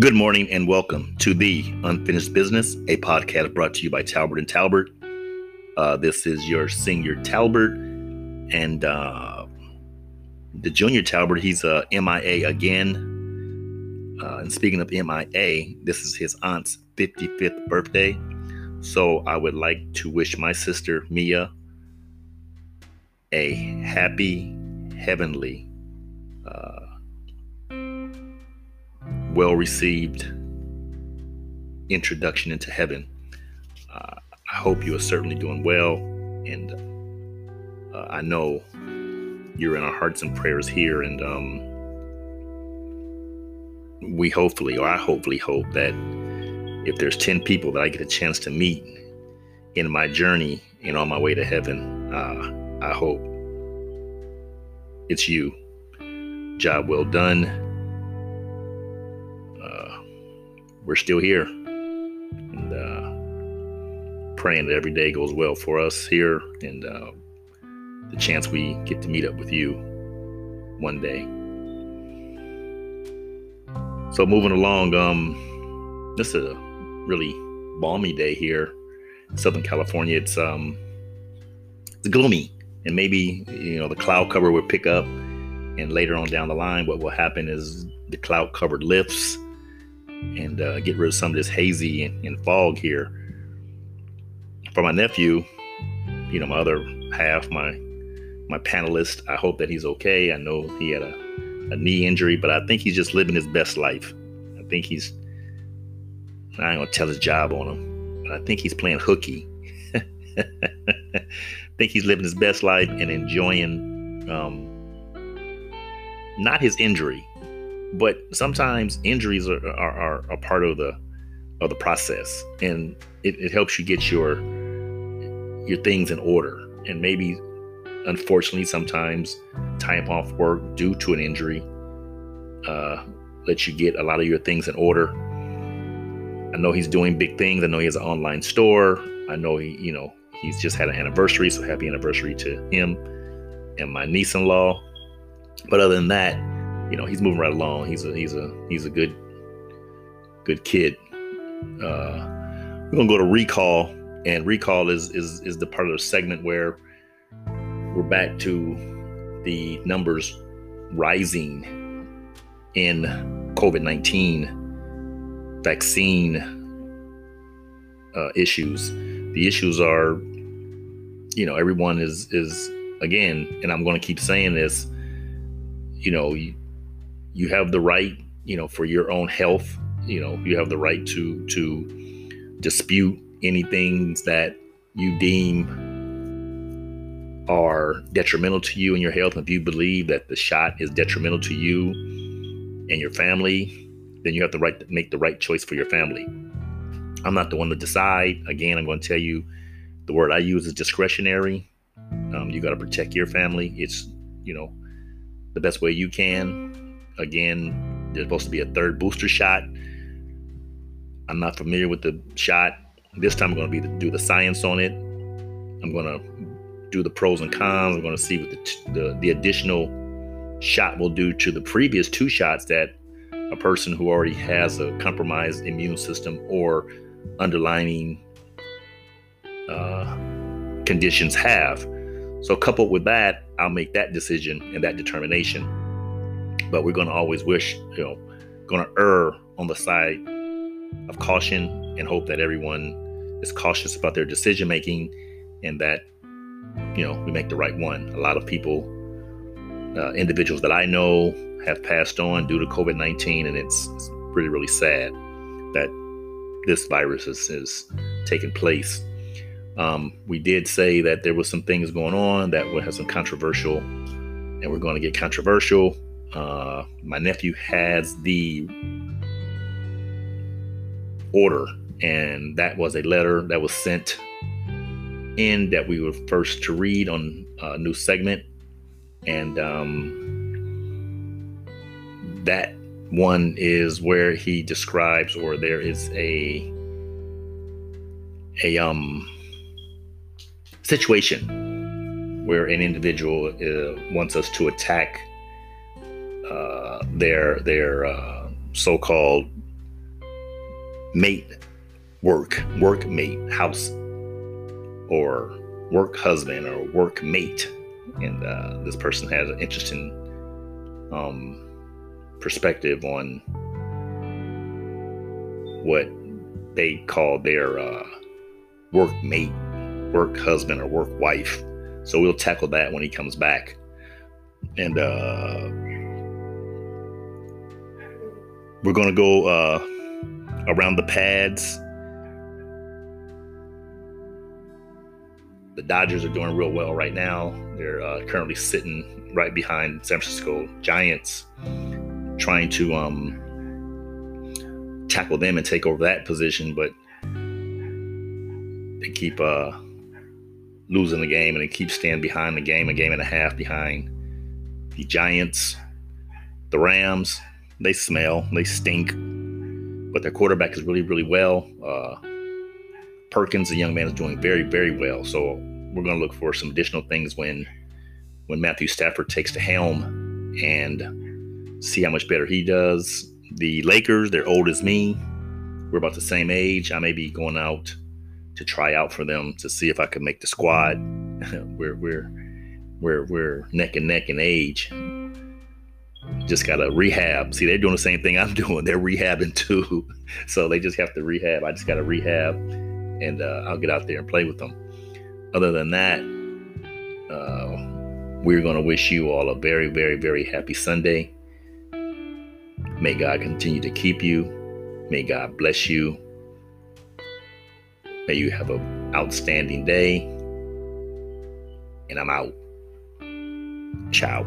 Good morning and welcome to The Unfinished Business, a podcast brought to you by Talbert and Talbert. This is your senior Talbert, and the junior Talbert, he's MIA again. And speaking of MIA, this is his aunt's 55th birthday. So I would like to wish my sister Mia a happy, heavenly, well-received introduction into heaven. I hope you are certainly doing well, and I know you're in our hearts and prayers here, and we hopefully, or I hopefully hope that if there's 10 people that I get a chance to meet in my journey and on my way to heaven, I hope it's you. Job well done. We're still here, and praying that every day goes well for us here, and the chance we get to meet up with you one day. So moving along, this is a really balmy day here in Southern California. It's gloomy, and maybe the cloud cover will pick up, and later on down the line, what will happen is the cloud cover lifts and get rid of some of this hazy and fog here. For my nephew, my other half, my panelist, I hope that he's okay. I know he had a knee injury, but I think he's just living his best life. I think I ain't gonna tell his job on him, but I think he's playing hooky. I think he's living his best life and enjoying not his injury. But sometimes injuries are a part of the process, and it helps you get your things in order. And maybe, unfortunately, sometimes time off work due to an injury lets you get a lot of your things in order. I know he's doing big things. I know he has an online store. I know he's just had an anniversary, so happy anniversary to him and my niece-in-law. But other than that, he's moving right along. He's a good kid. We're gonna go to recall, and recall is the part of the segment where we're back to the numbers rising in COVID-19 vaccine issues. The issues are, everyone is again, and I'm gonna keep saying this. You have the right, for your own health, you have the right to dispute any things that you deem are detrimental to you and your health. If you believe that the shot is detrimental to you and your family, then you have the right to make the right choice for your family. I'm not the one to decide. Again, I'm going to tell you, the word I use is discretionary. You got to protect your family. It's, the best way you can. Again, there's supposed to be a third booster shot. I'm not familiar with the shot. This time I'm going to do the science on it. I'm going to do the pros and cons. I'm going to see what the additional shot will do to the previous two shots that a person who already has a compromised immune system or underlying conditions have. So coupled with that, I'll make that decision and that determination. But we're going to always wish, going to err on the side of caution and hope that everyone is cautious about their decision making and that, we make the right one. A lot of people, individuals that I know have passed on due to COVID-19, and it's really, really sad that this virus is taking place. We did say that there was some things going on that would have some controversial, and we're going to get controversial. My nephew has the order, and that was a letter that was sent in that we were first to read on a new segment, and that one is where he describes, or there is a situation where an individual wants us to attack their so-called mate, work mate, house, or work husband, or work mate. And this person has an interesting perspective on what they call their work mate, work husband, or work wife. So we'll tackle that when he comes back. And we're going to go around the pads. The Dodgers are doing real well right now. They're currently sitting right behind San Francisco Giants, trying to tackle them and take over that position, but they keep losing the game, and they keep staying behind the game, a game and a half behind the Giants. The Rams, they smell, they stink, but their quarterback is really, really well. Perkins, the young man, is doing very, very well. So we're going to look for some additional things when Matthew Stafford takes the helm and see how much better he does. The Lakers, they're old as me. We're about the same age. I may be going out to try out for them to see if I can make the squad. we're neck and neck in age. Just got to rehab. See, they're doing the same thing I'm doing. They're rehabbing too. So they just have to rehab. I just got to rehab. And I'll get out there and play with them. Other than that, we're going to wish you all a very, very, very happy Sunday. May God continue to keep you. May God bless you. May you have an outstanding day. And I'm out. Ciao.